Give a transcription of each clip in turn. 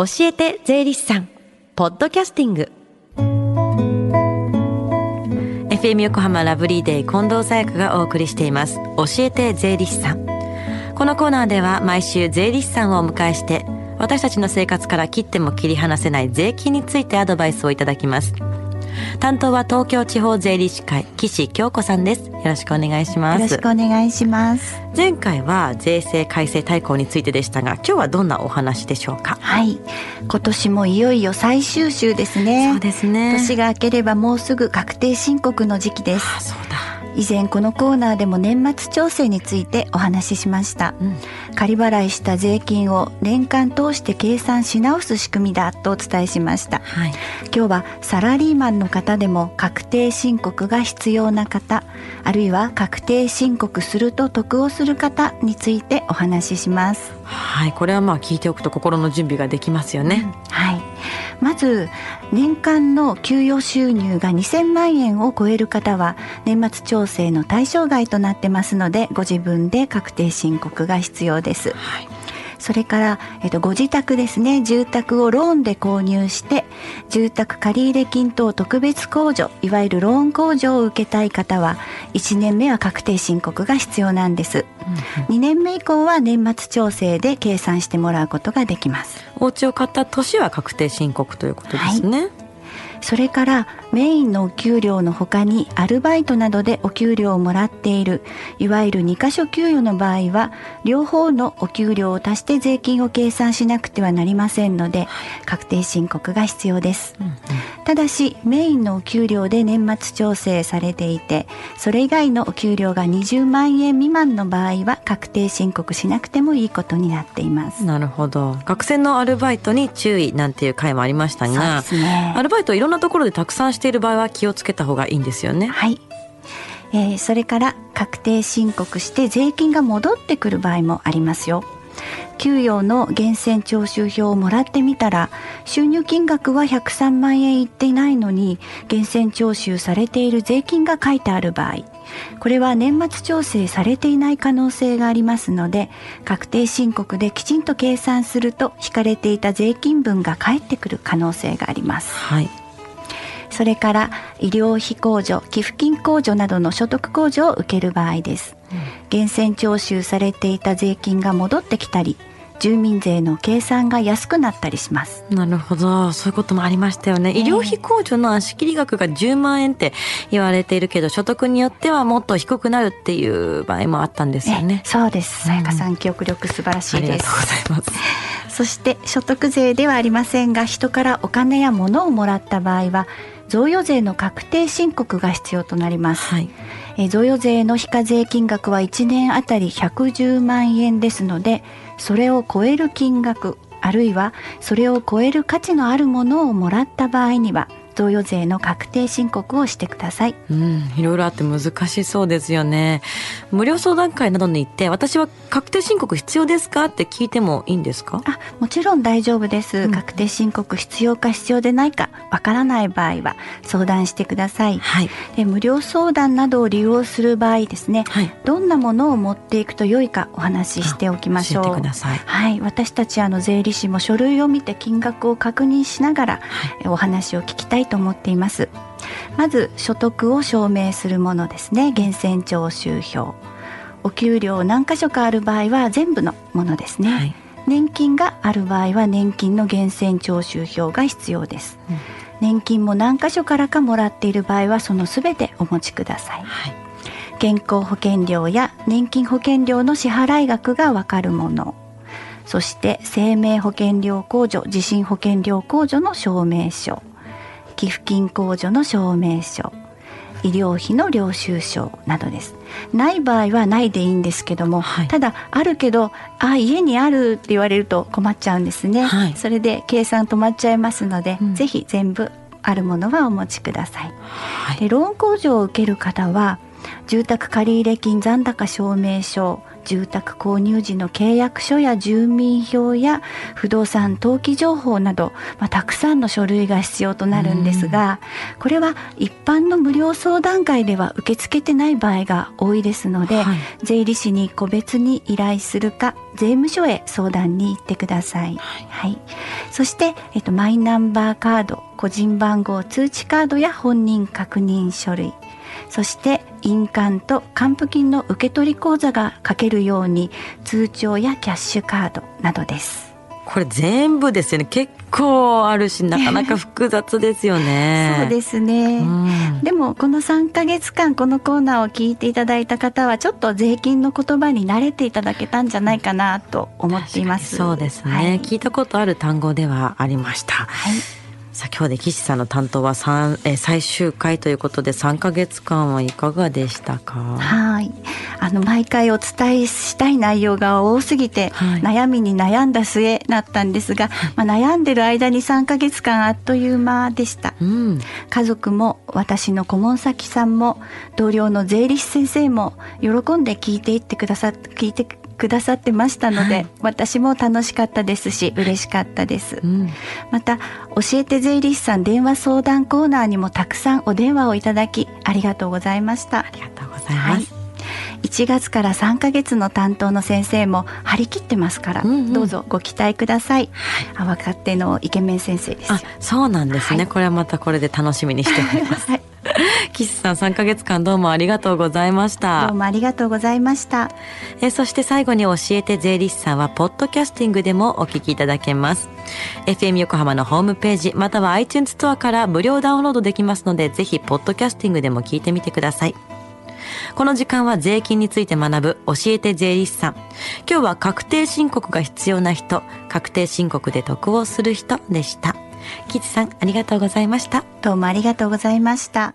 教えて税理士さんポッドキャスティング FM 横浜ラブリーデイ近藤沙耶香がお送りしています。教えて税理士さん。このコーナーでは毎週税理士さんをお迎えして、私たちの生活から切っても切り離せない税金についてアドバイスをいただきます。担当は東京地方税理士会岸京子さんです。よろしくお願いします。よろしくお願いします。前回は税制改正大綱についてでしたが、今日はどんなお話でしょうか？はい、今年もいよいよ最終週ですね。そうですね。年が明ければもうすぐ確定申告の時期です。ああ、そうだ。以前このコーナーでも年末調整についてお話ししました、仮払いした税金を年間通して計算し直す仕組みだとお伝えしました、今日はサラリーマンの方でも確定申告が必要な方、あるいは確定申告すると得をする方についてお話しします。はい、これはまあ聞いておくと心の準備ができますよね、はい。まず年間の給与収入が2000万円を超える方は年末調整の対象外となってますので、ご自分で確定申告が必要です、それから、ご自宅ですね、住宅をローンで購入して住宅借入金等特別控除、いわゆるローン控除を受けたい方は1年目は確定申告が必要なんです、2年目以降は年末調整で計算してもらうことができます。お家を買った年は確定申告ということですね、それからメインのお給料の他にアルバイトなどでお給料をもらっている、いわゆる2カ所給与の場合は両方のお給料を足して税金を計算しなくてはなりませんので、確定申告が必要です、ただしメインのお給料で年末調整されていて、それ以外のお給料が20万円未満の場合は確定申告しなくてもいいことになっています。なるほど。学生のアルバイトに注意なんていう回もありましたが、そうですね、アルバイトいろんなところでたくさんしている場合は気をつけた方がいいんですよね。はい、それから確定申告して税金が戻ってくる場合もありますよ。給与の源泉徴収票をもらってみたら、収入金額は103万円いっていないのに源泉徴収されている税金が書いてある場合、これは年末調整されていない可能性がありますので、確定申告できちんと計算すると引かれていた税金分が返ってくる可能性があります。はい。それから医療費控除、寄付金控除などの所得控除を受ける場合です、源泉徴収されていた税金が戻ってきたり、住民税の計算が安くなったりします。なるほど、そういうこともありましたよね。医療費控除の足切り額が10万円って言われているけど、所得によってはもっと低くなるっていう場合もあったんですよね。そうです。沙耶香さん、記憶力素晴らしいです。ありがとうございます。そして所得税ではありませんが、人からお金や物をもらった場合は贈与税の確定申告が必要となります、贈与税の非課税金額は1年あたり110万円ですので、それを超える金額、あるいはそれを超える価値のあるものをもらった場合には贈与税の確定申告をしてください、いろいろあって難しそうですよね。無料相談会などに行って、私は確定申告必要ですかって聞いてもいいんですか？あ、もちろん大丈夫です、確定申告必要か必要でないかわからない場合は相談してください、で無料相談などを利用する場合ですね、どんなものを持っていくと良いかお話ししておきましょう。教えてください。はい、私たち税理士も書類を見て金額を確認しながら、お話を聞きたいと思っています。まず所得を証明するものですね、源泉徴収票。お給料何箇所かある場合は全部のものですね、年金がある場合は年金の源泉徴収票が必要です、年金も何箇所からかもらっている場合はそのすべてお持ちください、健康保険料や年金保険料の支払い額がわかるもの、そして生命保険料控除、地震保険料控除の証明書、寄付金控除の証明書、医療費の領収書などです。ない場合はないでいいんですけども、ただあるけど家にあるって言われると困っちゃうんですね、それで計算止まっちゃいますので、ぜひ全部あるものはお持ちください、でローン控除を受ける方は住宅借入金残高証明書、住宅購入時の契約書や住民票や不動産登記情報など、たくさんの書類が必要となるんですが、これは一般の無料相談会では受け付けてない場合が多いですので、税理士に個別に依頼するか税務署へ相談に行ってください。はい、そして、マイナンバーカード、個人番号通知カードや本人確認書類、そして印鑑と還付金の受取口座が書けるように通帳やキャッシュカードなどです。これ全部ですよね。結構あるし、なかなか複雑ですよね。そうですね、でもこの3ヶ月間このコーナーを聞いていただいた方はちょっと税金の言葉に慣れていただけたんじゃないかなと思っています。そうですね、はい、聞いたことある単語ではありました。はい、先ほど岸さんの担当は最終回ということで、3ヶ月間はいかがでしたか？はい、毎回お伝えしたい内容が多すぎて、悩みに悩んだ末だったんですが、悩んでる間に3ヶ月間あっという間でした。家族も私の顧問先さんも同僚の税理士先生も喜んで聞いてくださってましたので、私も楽しかったですし嬉しかったです、また教えて税理士さん電話相談コーナーにもたくさんお電話をいただきありがとうございました。ありがとうございます、はい、1月から3ヶ月の担当の先生も張り切ってますから、どうぞご期待ください。若手のイケメン先生です。あ、そうなんですね、これはまたこれで楽しみにしております、岸さん、3ヶ月間どうもありがとうございました。どうもありがとうございました。そして最後に教えて税理士さんはポッドキャスティングでもお聞きいただけます。 FM 横浜のホームページまたは iTunes ストアから無料ダウンロードできますので、ぜひポッドキャスティングでも聞いてみてください。この時間は税金について学ぶ教えて税理士さん、今日は確定申告が必要な人、確定申告で得をする人でした。岸さん、ありがとうございました。どうもありがとうございました。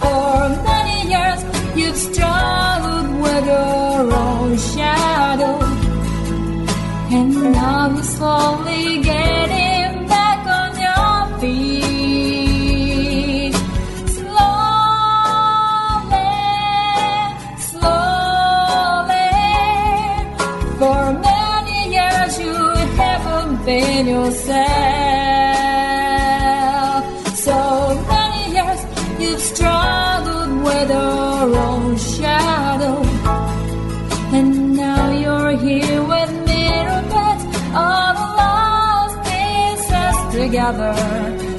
For many years you've struggled with your own shadow, and now you're slowly getting back on your feet. Been yourself. So many years you've struggled with your own shadow, and now you're here with mirror beds, all the lost pieces together.